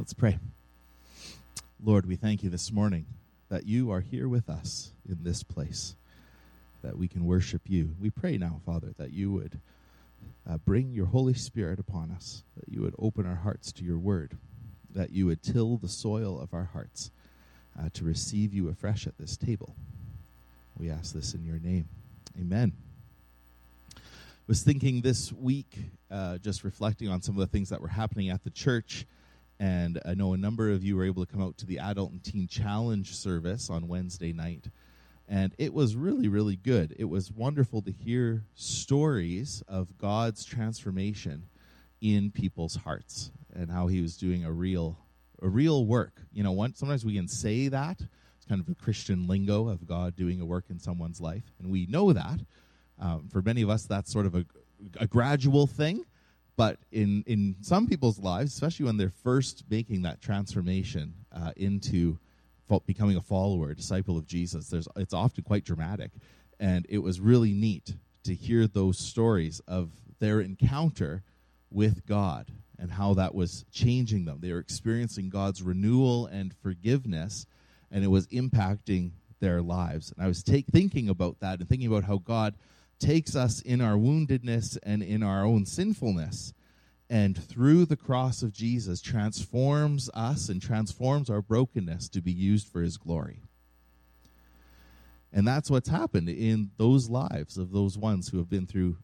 Let's pray. Lord, we thank you this morning that you are here with us in this place, that we can worship you. We pray now, Father, that you would bring your Holy Spirit upon us, that you would open our hearts to your word, that you would till the soil of our hearts to receive you afresh at this table. We ask this in your name. Amen. I was thinking this week, just reflecting on some of the things that were happening at the church, and I know a number of you were able to come out to the Adult and Teen Challenge service on Wednesday night, and it was really, really good. It was wonderful to hear stories of God's transformation in people's hearts and how he was doing a real work. You know, sometimes we can say that. It's kind of a Christian lingo of God doing a work in someone's life, and we know that. For many of us, that's sort of a gradual thing, but in some people's lives, especially when they're first making that transformation into becoming a follower, a disciple of Jesus, it's often quite dramatic. And it was really neat to hear those stories of their encounter with God and how that was changing them. They were experiencing God's renewal and forgiveness, and it was impacting their lives. And I was thinking about that and thinking about how God takes us in our woundedness and in our own sinfulness, and through the cross of Jesus transforms us and transforms our brokenness to be used for his glory. And that's what's happened in those lives of those ones who have been through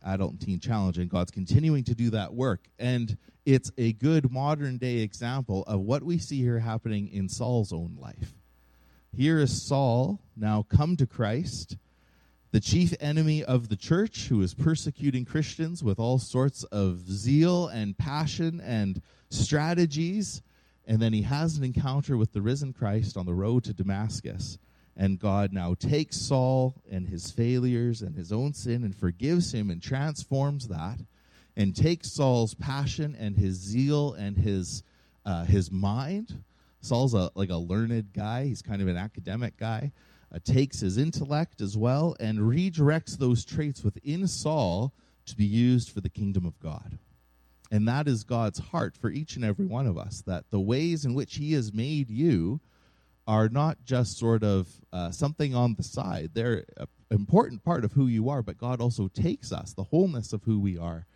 Adult and Teen Challenge, and God's continuing to do that work. And it's a good modern-day example of what we see here happening in Saul's own life. Here is Saul, now come to Christ, the chief enemy of the church, who is persecuting Christians with all sorts of zeal and passion and strategies. And then he has an encounter with the risen Christ on the road to Damascus. And God now takes Saul and his failures and his own sin and forgives him and transforms that, and takes Saul's passion and his zeal and his mind. Saul's like a learned guy. He's kind of an academic guy. Takes his intellect as well and redirects those traits within Saul to be used for the kingdom of God. And that is God's heart for each and every one of us, that the ways in which he has made you are not just sort of something on the side. They're an important part of who you are, but God also takes us, the wholeness of who we are,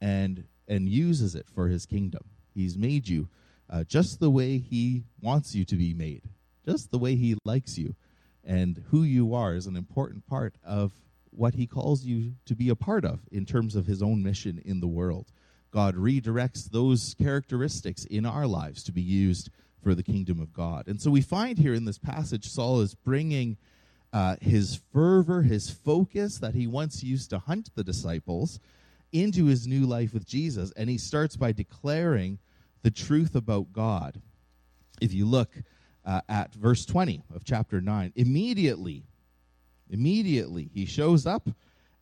and uses it for his kingdom. He's made you just the way he wants you to be made, just the way he likes you. And who you are is an important part of what he calls you to be a part of in terms of his own mission in the world. God redirects those characteristics in our lives to be used for the kingdom of God. And so we find here in this passage, Saul is bringing his fervor, his focus that he once used to hunt the disciples into his new life with Jesus. And he starts by declaring the truth about God. If you look at verse 20 of chapter 9, immediately he shows up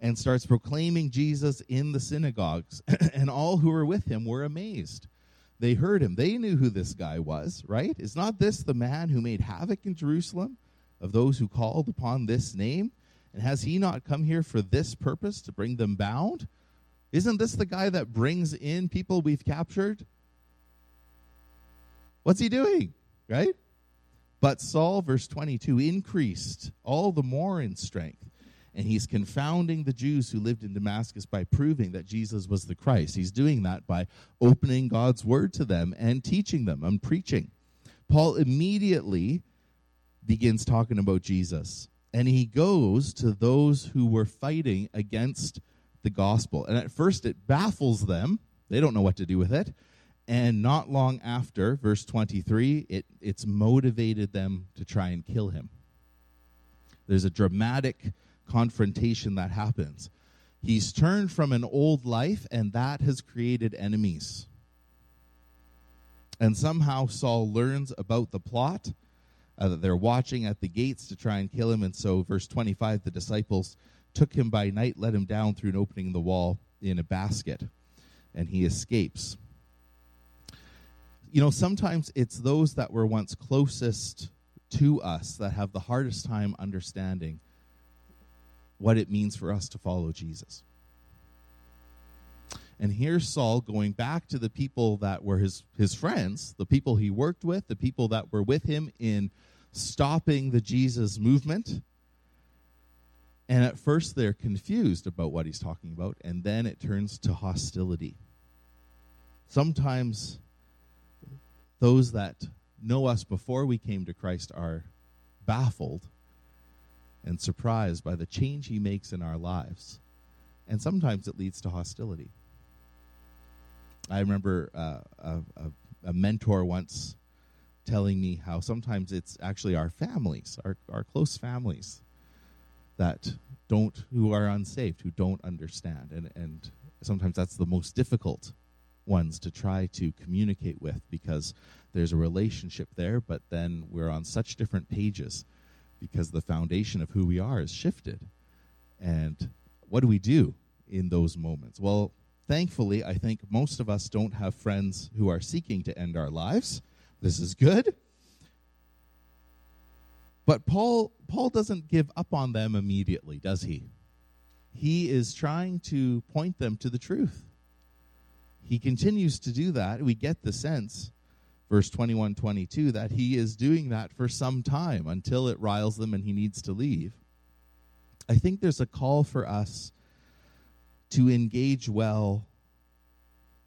and starts proclaiming Jesus in the synagogues, and all who were with him were amazed. They heard him. They knew who this guy was, right? Is not this the man who made havoc in Jerusalem of those who called upon this name? And has he not come here for this purpose, to bring them bound? Isn't this the guy that brings in people we've captured? What's he doing, right? But Saul, verse 22, increased all the more in strength, and he's confounding the Jews who lived in Damascus by proving that Jesus was the Christ. He's doing that by opening God's word to them and teaching them and preaching. Paul immediately begins talking about Jesus, and he goes to those who were fighting against the gospel. And at first it baffles them. They don't know what to do with it. And not long after, verse 23, it's motivated them to try and kill him. There's a dramatic confrontation that happens. He's turned from an old life, and that has created enemies. And somehow Saul learns about the plot, that they're watching at the gates to try and kill him. And so, verse 25, the disciples took him by night, let him down through an opening in the wall in a basket, and he escapes. You know, sometimes it's those that were once closest to us that have the hardest time understanding what it means for us to follow Jesus. And here's Saul going back to the people that were his friends, the people he worked with, the people that were with him in stopping the Jesus movement. And at first they're confused about what he's talking about, and then it turns to hostility. Sometimes those that know us before we came to Christ are baffled and surprised by the change he makes in our lives. And sometimes it leads to hostility. I remember a mentor once telling me how sometimes it's actually our families, our close families, that who are unsaved, who don't understand. And sometimes that's the most difficult ones to try to communicate with, because there's a relationship there, but then we're on such different pages because the foundation of who we are is shifted. And what do we do in those moments? Well, thankfully, I think most of us don't have friends who are seeking to end our lives. This is good. But Paul doesn't give up on them immediately, does he? He is trying to point them to the truth. He continues to do that. We get the sense, verse 21, 22, that he is doing that for some time until it riles them and he needs to leave. I think there's a call for us to engage well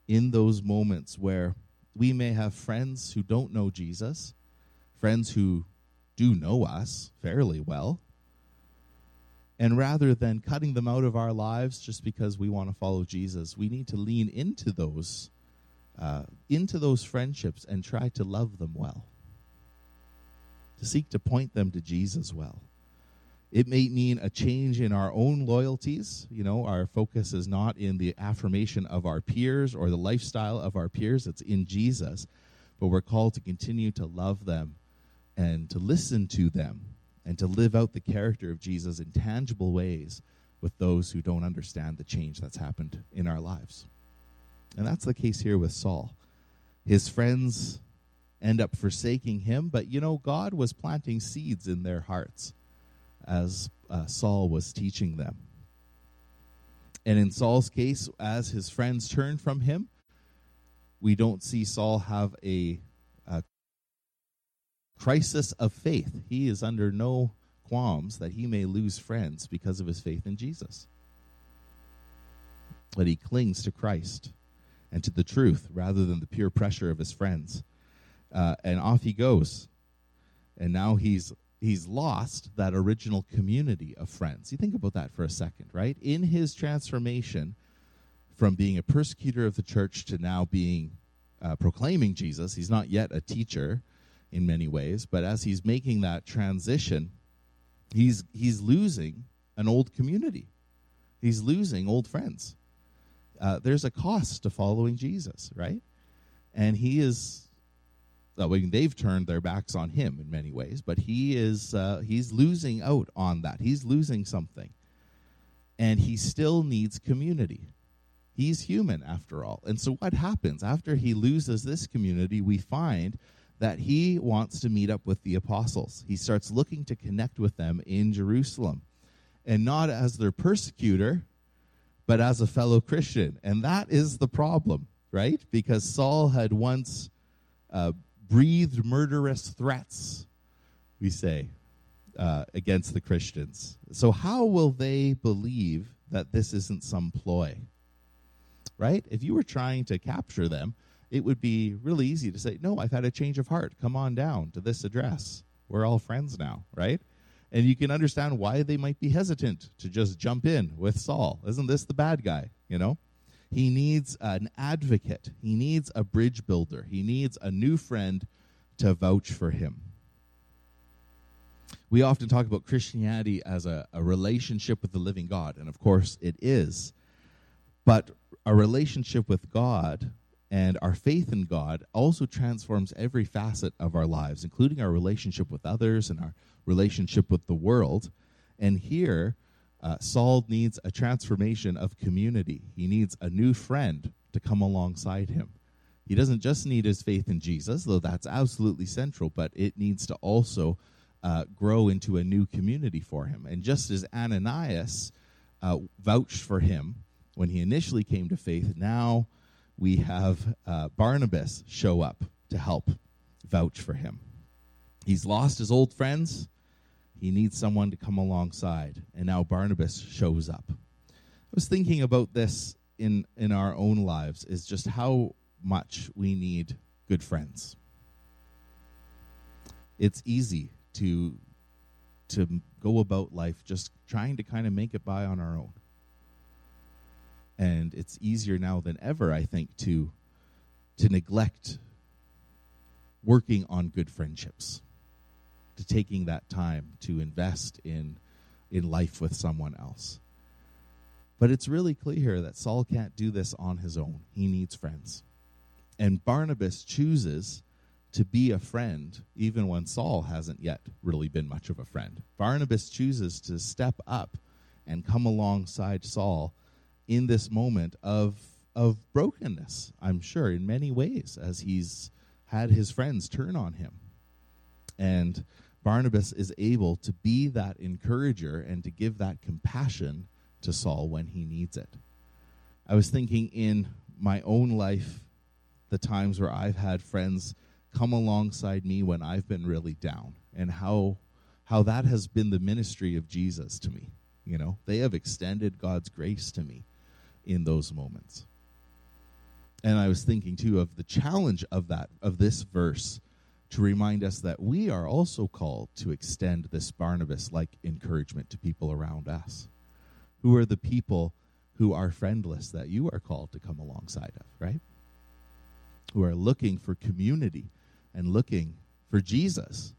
in those moments where we may have friends who don't know Jesus, friends who do know us fairly well, and rather than cutting them out of our lives just because we want to follow Jesus, we need to lean into those friendships and try to love them well, to seek to point them to Jesus well. It may mean a change in our own loyalties. You know, our focus is not in the affirmation of our peers or the lifestyle of our peers. It's in Jesus. But we're called to continue to love them and to listen to them and to live out the character of Jesus in tangible ways with those who don't understand the change that's happened in our lives. And that's the case here with Saul. His friends end up forsaking him, but you know, God was planting seeds in their hearts as Saul was teaching them. And in Saul's case, as his friends turn from him, we don't see Saul have a crisis of faith. He is under no qualms that he may lose friends because of his faith in Jesus. But he clings to Christ and to the truth rather than the peer pressure of his friends. And off he goes. And now he's lost that original community of friends. You think about that for a second, right? In his transformation from being a persecutor of the church to now being proclaiming Jesus, he's not yet a teacher in many ways, but as he's making that transition, he's losing an old community. He's losing old friends. There's a cost to following Jesus, right? And he is... they've turned their backs on him in many ways, but he's losing out on that. He's losing something. And he still needs community. He's human after all. And so what happens? After he loses this community, we find that he wants to meet up with the apostles. He starts looking to connect with them in Jerusalem, and not as their persecutor, but as a fellow Christian. And that is the problem, right? Because Saul had once... breathed murderous threats, we say, against the Christians. So how will they believe that this isn't some ploy, right? If you were trying to capture them, it would be really easy to say, no, I've had a change of heart. Come on down to this address. We're all friends now, right? And you can understand why they might be hesitant to just jump in with Saul. Isn't this the bad guy, you know? He needs an advocate. He needs a bridge builder. He needs a new friend to vouch for him. We often talk about Christianity as a relationship with the living God, and of course it is. But a relationship with God and our faith in God also transforms every facet of our lives, including our relationship with others and our relationship with the world. And here... Saul needs a transformation of community. He needs a new friend to come alongside him. He doesn't just need his faith in Jesus, though that's absolutely central, but it needs to also grow into a new community for him. And just as Ananias vouched for him when he initially came to faith, now we have Barnabas show up to help vouch for him. He's lost his old friends. He needs someone to come alongside, and now Barnabas shows up. I was thinking about this in our own lives, is just how much we need good friends. It's easy to go about life just trying to kind of make it by on our own. And it's easier now than ever, I think, to neglect working on good friendships, to taking that time to invest in life with someone else. But it's really clear that Saul can't do this on his own. He needs friends. And Barnabas chooses to be a friend, even when Saul hasn't yet really been much of a friend. Barnabas chooses to step up and come alongside Saul in this moment of brokenness, I'm sure, in many ways, as he's had his friends turn on him. And Barnabas is able to be that encourager and to give that compassion to Saul when he needs it. I was thinking in my own life, the times where I've had friends come alongside me when I've been really down, and how that has been the ministry of Jesus to me. You know, they have extended God's grace to me in those moments. And I was thinking too of the challenge of this verse to remind us that we are also called to extend this Barnabas-like encouragement to people around us. Who are the people who are friendless that you are called to come alongside of, right? Who are looking for community and looking for Jesus,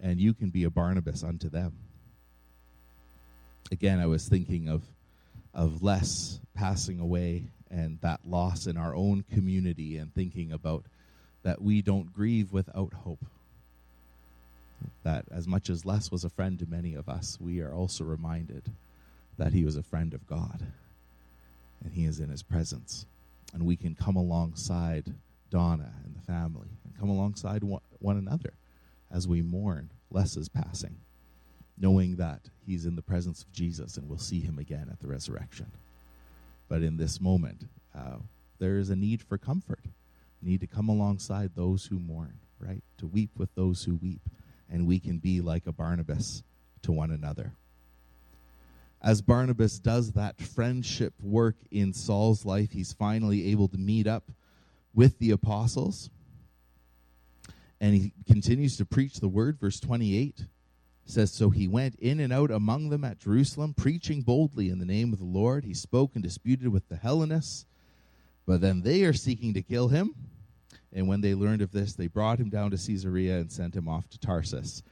and you can be a Barnabas unto them. Again, I was thinking of Les passing away and that loss in our own community, and thinking about that we don't grieve without hope. That as much as Les was a friend to many of us, we are also reminded that he was a friend of God, and he is in his presence. And we can come alongside Donna and the family, and come alongside one another as we mourn Les's passing, knowing that he's in the presence of Jesus and we'll see him again at the resurrection. But in this moment, there is a need for comfort, need to come alongside those who mourn, right? To weep with those who weep. And we can be like a Barnabas to one another. As Barnabas does that friendship work in Saul's life, he's finally able to meet up with the apostles. And he continues to preach the word. Verse 28 says, "So he went in and out among them at Jerusalem, preaching boldly in the name of the Lord. He spoke and disputed with the Hellenists, but then they are seeking to kill him. And when they learned of this, they brought him down to Caesarea and sent him off to Tarsus."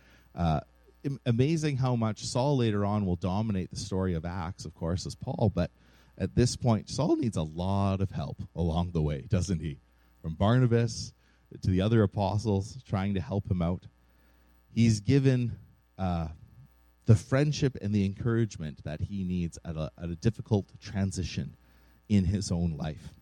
Amazing how much Saul later on will dominate the story of Acts, of course, as Paul, but at this point, Saul needs a lot of help along the way, doesn't he? From Barnabas to the other apostles trying to help him out. He's given the friendship and the encouragement that he needs at a difficult transition in his own life.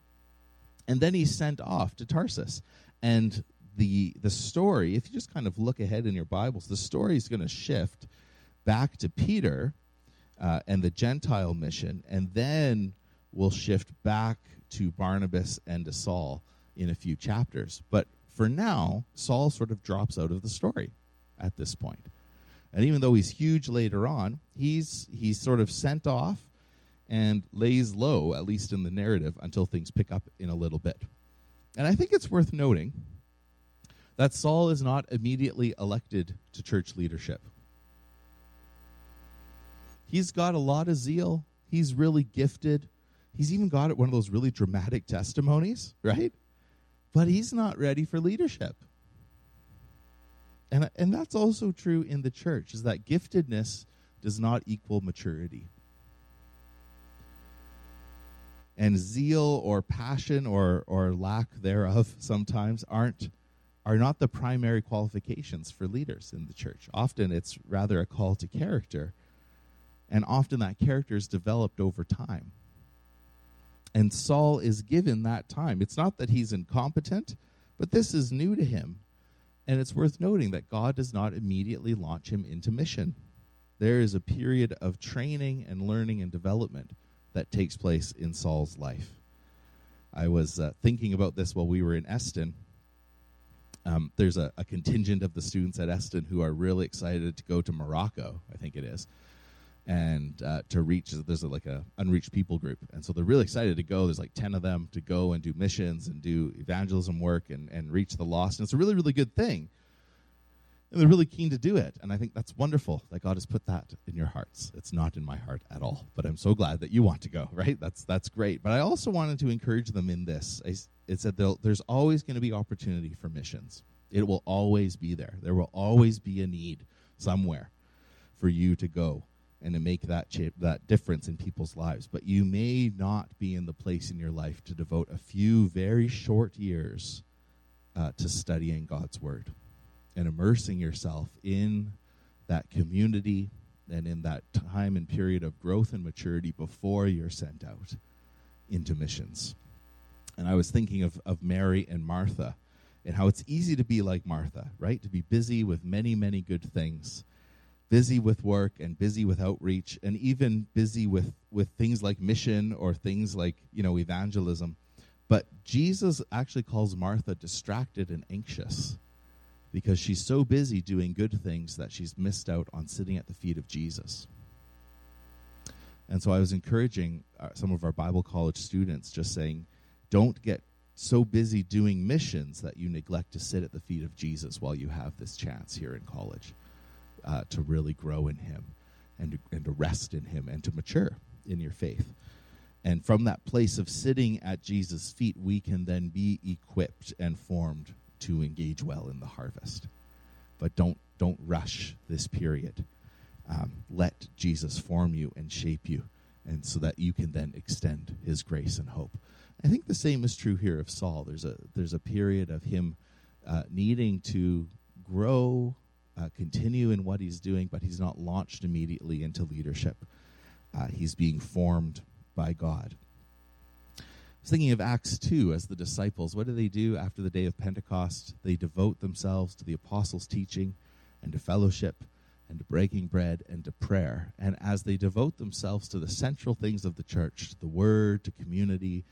And then he's sent off to Tarsus, and the story, if you just kind of look ahead in your Bibles, the story is going to shift back to Peter and the Gentile mission, and then we'll shift back to Barnabas and to Saul in a few chapters. But for now, Saul sort of drops out of the story at this point. And even though he's huge later on, he's sort of sent off and lays low, at least in the narrative, until things pick up in a little bit. And I think it's worth noting that Saul is not immediately elected to church leadership. He's got a lot of zeal. He's really gifted. He's even got one of those really dramatic testimonies, right? But he's not ready for leadership. And that's also true in the church, is that giftedness does not equal maturity. And zeal or passion or lack thereof sometimes are not the primary qualifications for leaders in the church. Often it's rather a call to character, and often that character is developed over time. And Saul is given that time. It's not that he's incompetent, but this is new to him. And it's worth noting that God does not immediately launch him into mission. There is a period of training and learning and development that takes place in Saul's life. I was thinking about this while we were in Eston. There's a contingent of the students at Eston who are really excited to go to Morocco, I think it is, and to reach, there's like an unreached people group. And so they're really excited to go. There's like 10 of them to go and do missions and do evangelism work and reach the lost. And it's a really, really good thing. And they're really keen to do it. And I think that's wonderful that God has put that in your hearts. It's not in my heart at all, but I'm so glad that you want to go, right? That's great. But I also wanted to encourage them in this. It said there's always going to be opportunity for missions. It will always be there. There will always be a need somewhere for you to go and to make that difference in people's lives. But you may not be in the place in your life to devote a few very short years to studying God's word and immersing yourself in that community and in that time and period of growth and maturity before you're sent out into missions. And I was thinking of Mary and Martha and how it's easy to be like Martha, right? To be busy with many, many good things, busy with work and busy with outreach and even busy with things like mission or things like, evangelism. But Jesus actually calls Martha distracted and anxious, because she's so busy doing good things that she's missed out on sitting at the feet of Jesus. And so I was encouraging some of our Bible college students, just saying, don't get so busy doing missions that you neglect to sit at the feet of Jesus while you have this chance here in college to really grow in him and to rest in him and to mature in your faith. And from that place of sitting at Jesus' feet, we can then be equipped and formed to engage well in the harvest. But don't rush this period. Let Jesus form you and shape you, and so that you can then extend his grace and hope. I think the same is true here of Saul. There's a period of him needing to grow, continue in what he's doing, but he's not launched immediately into leadership. He's being formed by God. Thinking of Acts 2 as the disciples. What do they do after the day of Pentecost? They devote themselves to the apostles' teaching and to fellowship and to breaking bread and to prayer. And as they devote themselves to the central things of the church, to the word, to community,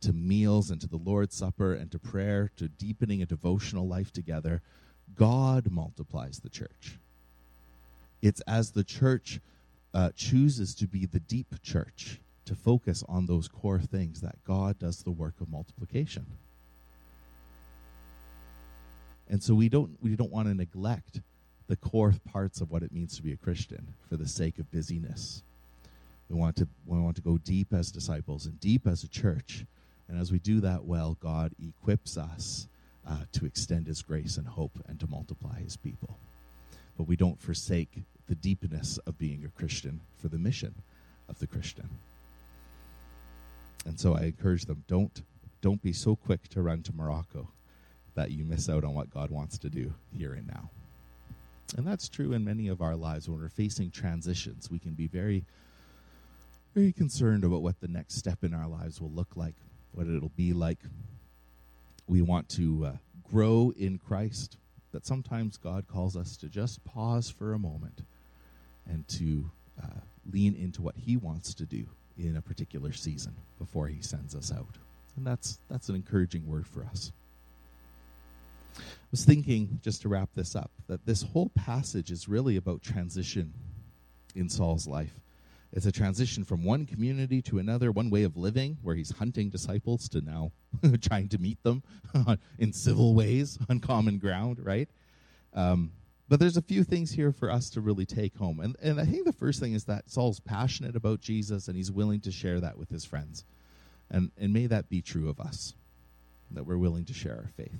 to meals and to the Lord's Supper and to prayer, to deepening a devotional life together, God multiplies the church. It's as the church chooses to be the deep church, to focus on those core things, that God does the work of multiplication. And so we don't want to neglect the core parts of what it means to be a Christian for the sake of busyness. We want to go deep as disciples and deep as a church. And as we do that well, God equips us to extend his grace and hope and to multiply his people. But we don't forsake the deepness of being a Christian for the mission of the Christian. And so I encourage them, don't be so quick to run to Morocco that you miss out on what God wants to do here and now. And that's true in many of our lives. When we're facing transitions, we can be very, very concerned about what the next step in our lives will look like, what it'll be like. We want to grow in Christ, but sometimes God calls us to just pause for a moment and to lean into what he wants to do in a particular season before he sends us out. And that's an encouraging word for us. I was thinking, just to wrap this up, that this whole passage is really about transition in Saul's life. It's a transition from one community to another, one way of living, where he's hunting disciples, to now trying to meet them in civil ways on common ground, right? But there's a few things here for us to really take home. And I think the first thing is that Saul's passionate about Jesus and he's willing to share that with his friends. And may that be true of us, that we're willing to share our faith.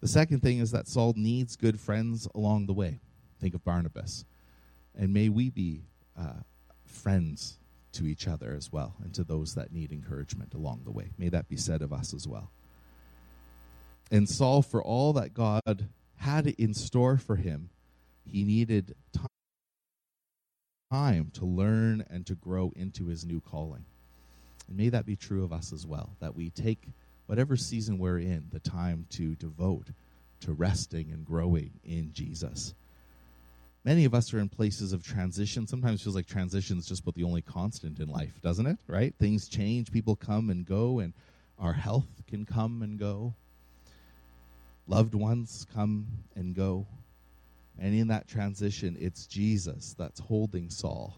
The second thing is that Saul needs good friends along the way. Think of Barnabas. And may we be friends to each other as well and to those that need encouragement along the way. May that be said of us as well. And Saul, for all that God had in store for him, he needed time to learn and to grow into his new calling. And may that be true of us as well, that we take whatever season we're in, the time to devote to resting and growing in Jesus. Many of us are in places of transition. Sometimes it feels like transition is just about the only constant in life, doesn't it? Right? Things change, people come and go, and our health can come and go. Loved ones come and go. And in that transition, it's Jesus that's holding Saul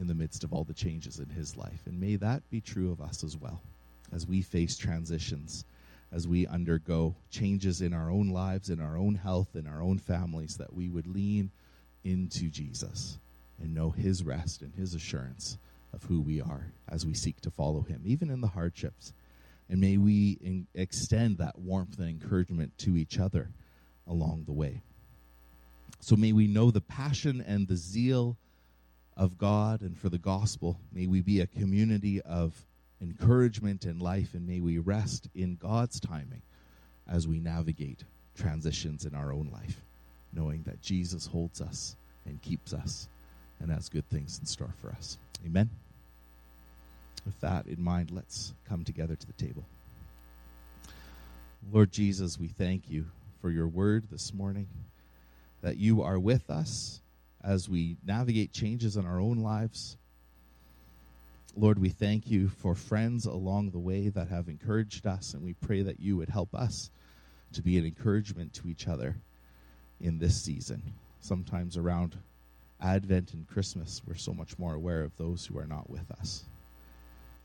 in the midst of all the changes in his life. And may that be true of us as well, as we face transitions, as we undergo changes in our own lives, in our own health, in our own families, that we would lean into Jesus and know his rest and his assurance of who we are as we seek to follow him, even in the hardships. And may we extend that warmth and encouragement to each other along the way. So may we know the passion and the zeal of God and for the gospel. May we be a community of encouragement in life, and may we rest in God's timing as we navigate transitions in our own life, knowing that Jesus holds us and keeps us and has good things in store for us. Amen. With that in mind, let's come together to the table. Lord Jesus, we thank you for your word this morning, that you are with us as we navigate changes in our own lives. Lord, we thank you for friends along the way that have encouraged us, and we pray that you would help us to be an encouragement to each other in this season. Sometimes around Advent and Christmas, we're so much more aware of those who are not with us.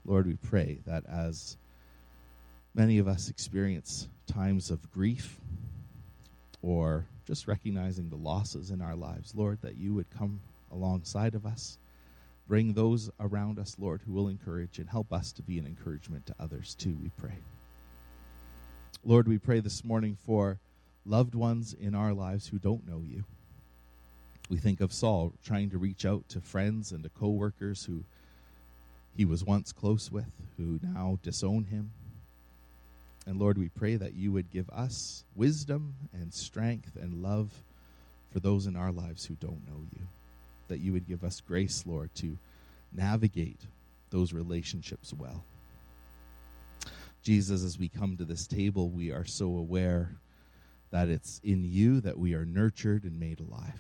Lord, we pray that as many of us experience times of grief or just recognizing the losses in our lives, Lord, that you would come alongside of us. Bring those around us, Lord, who will encourage, and help us to be an encouragement to others too, we pray. Lord, we pray this morning for loved ones in our lives who don't know you. We think of Saul trying to reach out to friends and to co-workers who he was once close with, who now disown him. And Lord, we pray that you would give us wisdom and strength and love for those in our lives who don't know you. That you would give us grace, Lord, to navigate those relationships well. Jesus, as we come to this table, we are so aware that it's in you that we are nurtured and made alive.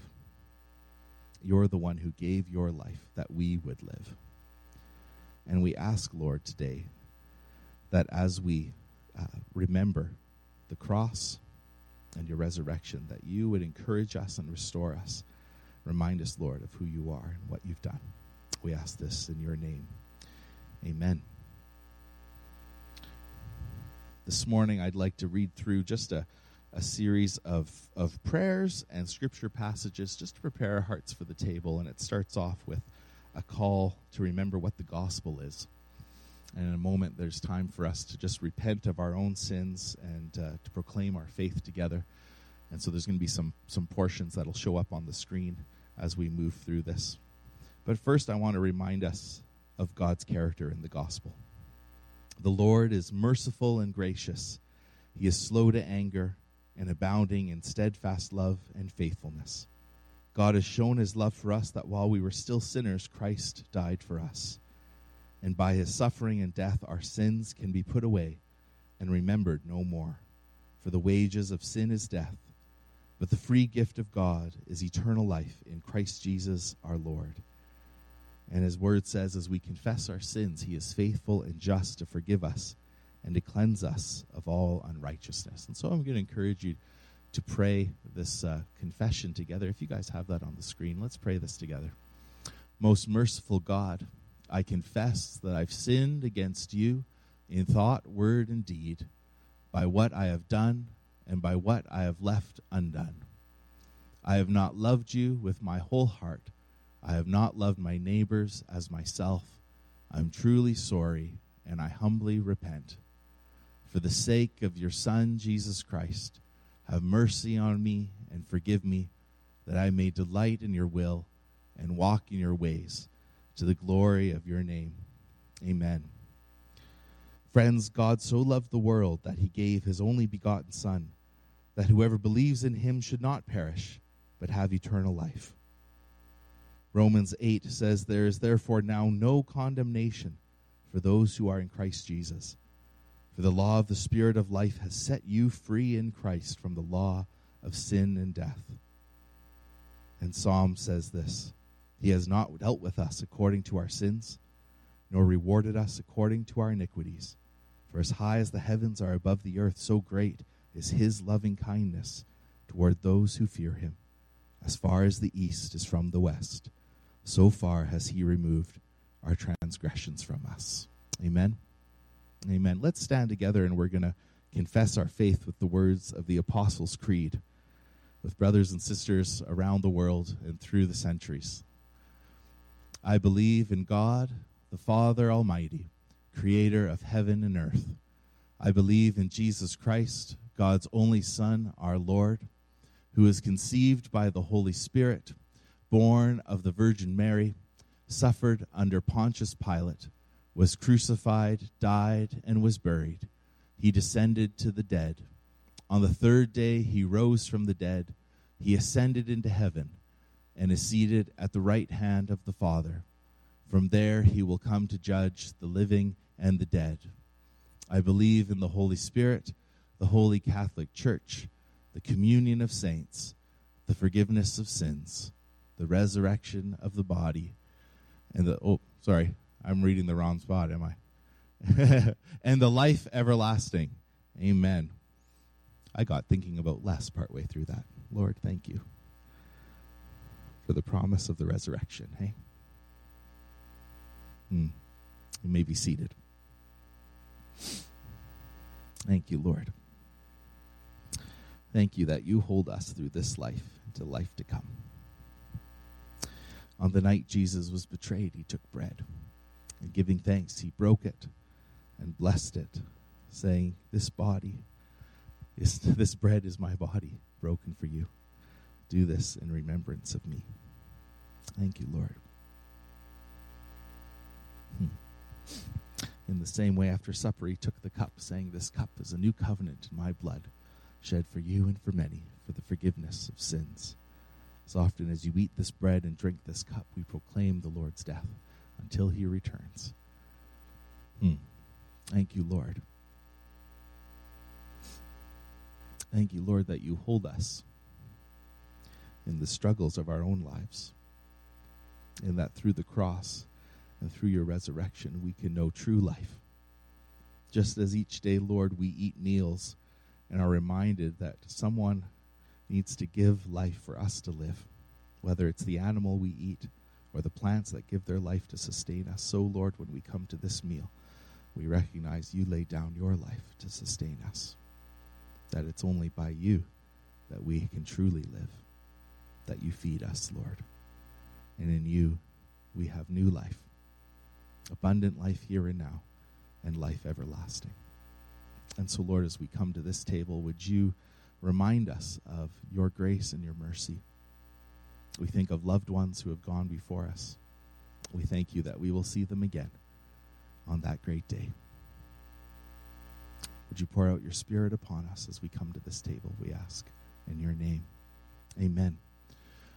You're the one who gave your life that we would live. And we ask, Lord, today that as we remember the cross and your resurrection, that you would encourage us and restore us. Remind us, Lord, of who you are and what you've done. We ask this in your name. Amen. This morning, I'd like to read through just a series of prayers and scripture passages just to prepare our hearts for the table. And it starts off with a call to remember what the gospel is. And in a moment, there's time for us to just repent of our own sins and to proclaim our faith together. And so there's going to be some portions that'll show up on the screen as we move through this. But first, I want to remind us of God's character in the gospel. The Lord is merciful and gracious. He is slow to anger and abounding in steadfast love and faithfulness. God has shown his love for us, that while we were still sinners, Christ died for us. And by his suffering and death, our sins can be put away and remembered no more. For the wages of sin is death, but the free gift of God is eternal life in Christ Jesus our Lord. And his word says, as we confess our sins, he is faithful and just to forgive us and to cleanse us of all unrighteousness. And so I'm going to encourage you to pray this confession together. If you guys have that on the screen, let's pray this together. Most merciful God, I confess that I've sinned against you in thought, word, and deed, by what I have done and by what I have left undone. I have not loved you with my whole heart. I have not loved my neighbors as myself. I'm truly sorry, and I humbly repent. For the sake of your Son, Jesus Christ, have mercy on me and forgive me, that I may delight in your will and walk in your ways, to the glory of your name. Amen. Friends, God so loved the world that he gave his only begotten Son, that whoever believes in him should not perish, but have eternal life. Romans 8 says, there is therefore now no condemnation for those who are in Christ Jesus. For the law of the Spirit of life has set you free in Christ from the law of sin and death. And Psalm says this: He has not dealt with us according to our sins, nor rewarded us according to our iniquities. For as high as the heavens are above the earth, so great is his loving kindness toward those who fear him. As far as the east is from the west, so far has he removed our transgressions from us. Amen. Amen. Let's stand together, and we're going to confess our faith with the words of the Apostles' Creed with brothers and sisters around the world and through the centuries. I believe in God, the Father Almighty, creator of heaven and earth. I believe in Jesus Christ, God's only Son, our Lord, who was conceived by the Holy Spirit, born of the Virgin Mary, suffered under Pontius Pilate, was crucified, died, and was buried. He descended to the dead. On the third day he rose from the dead. He ascended into heaven and is seated at the right hand of the Father. From there he will come to judge the living and the dead. I believe in the Holy Spirit, the Holy Catholic Church, the communion of saints, the forgiveness of sins, the resurrection of the body, and the I'm reading the wrong spot, am I? And the life everlasting. Amen. I got thinking about less partway through that. Lord, thank you for the promise of the resurrection, hey? You may be seated. Thank you, Lord. Thank you that you hold us through this life to life to come. On the night Jesus was betrayed, he took bread, and giving thanks, he broke it and blessed it, saying, this bread is my body, broken for you. Do this in remembrance of me. Thank you, Lord. In the same way, after supper, he took the cup, saying, this cup is a new covenant in my blood, shed for you and for many, for the forgiveness of sins. As often as you eat this bread and drink this cup, we proclaim the Lord's death until he returns. Thank you, Lord. Thank you, Lord, that you hold us in the struggles of our own lives, and that through the cross and through your resurrection, we can know true life. Just as each day, Lord, we eat meals and are reminded that someone needs to give life for us to live, whether it's the animal we eat or the plants that give their life to sustain us. So, Lord, when we come to this meal, we recognize you lay down your life to sustain us, that it's only by you that we can truly live, that you feed us, Lord. And in you, we have new life, abundant life here and now, and life everlasting. And so, Lord, as we come to this table, would you remind us of your grace and your mercy? We think of loved ones who have gone before us. We thank you that we will see them again on that great day. Would you pour out your Spirit upon us as we come to this table, we ask in your name. Amen.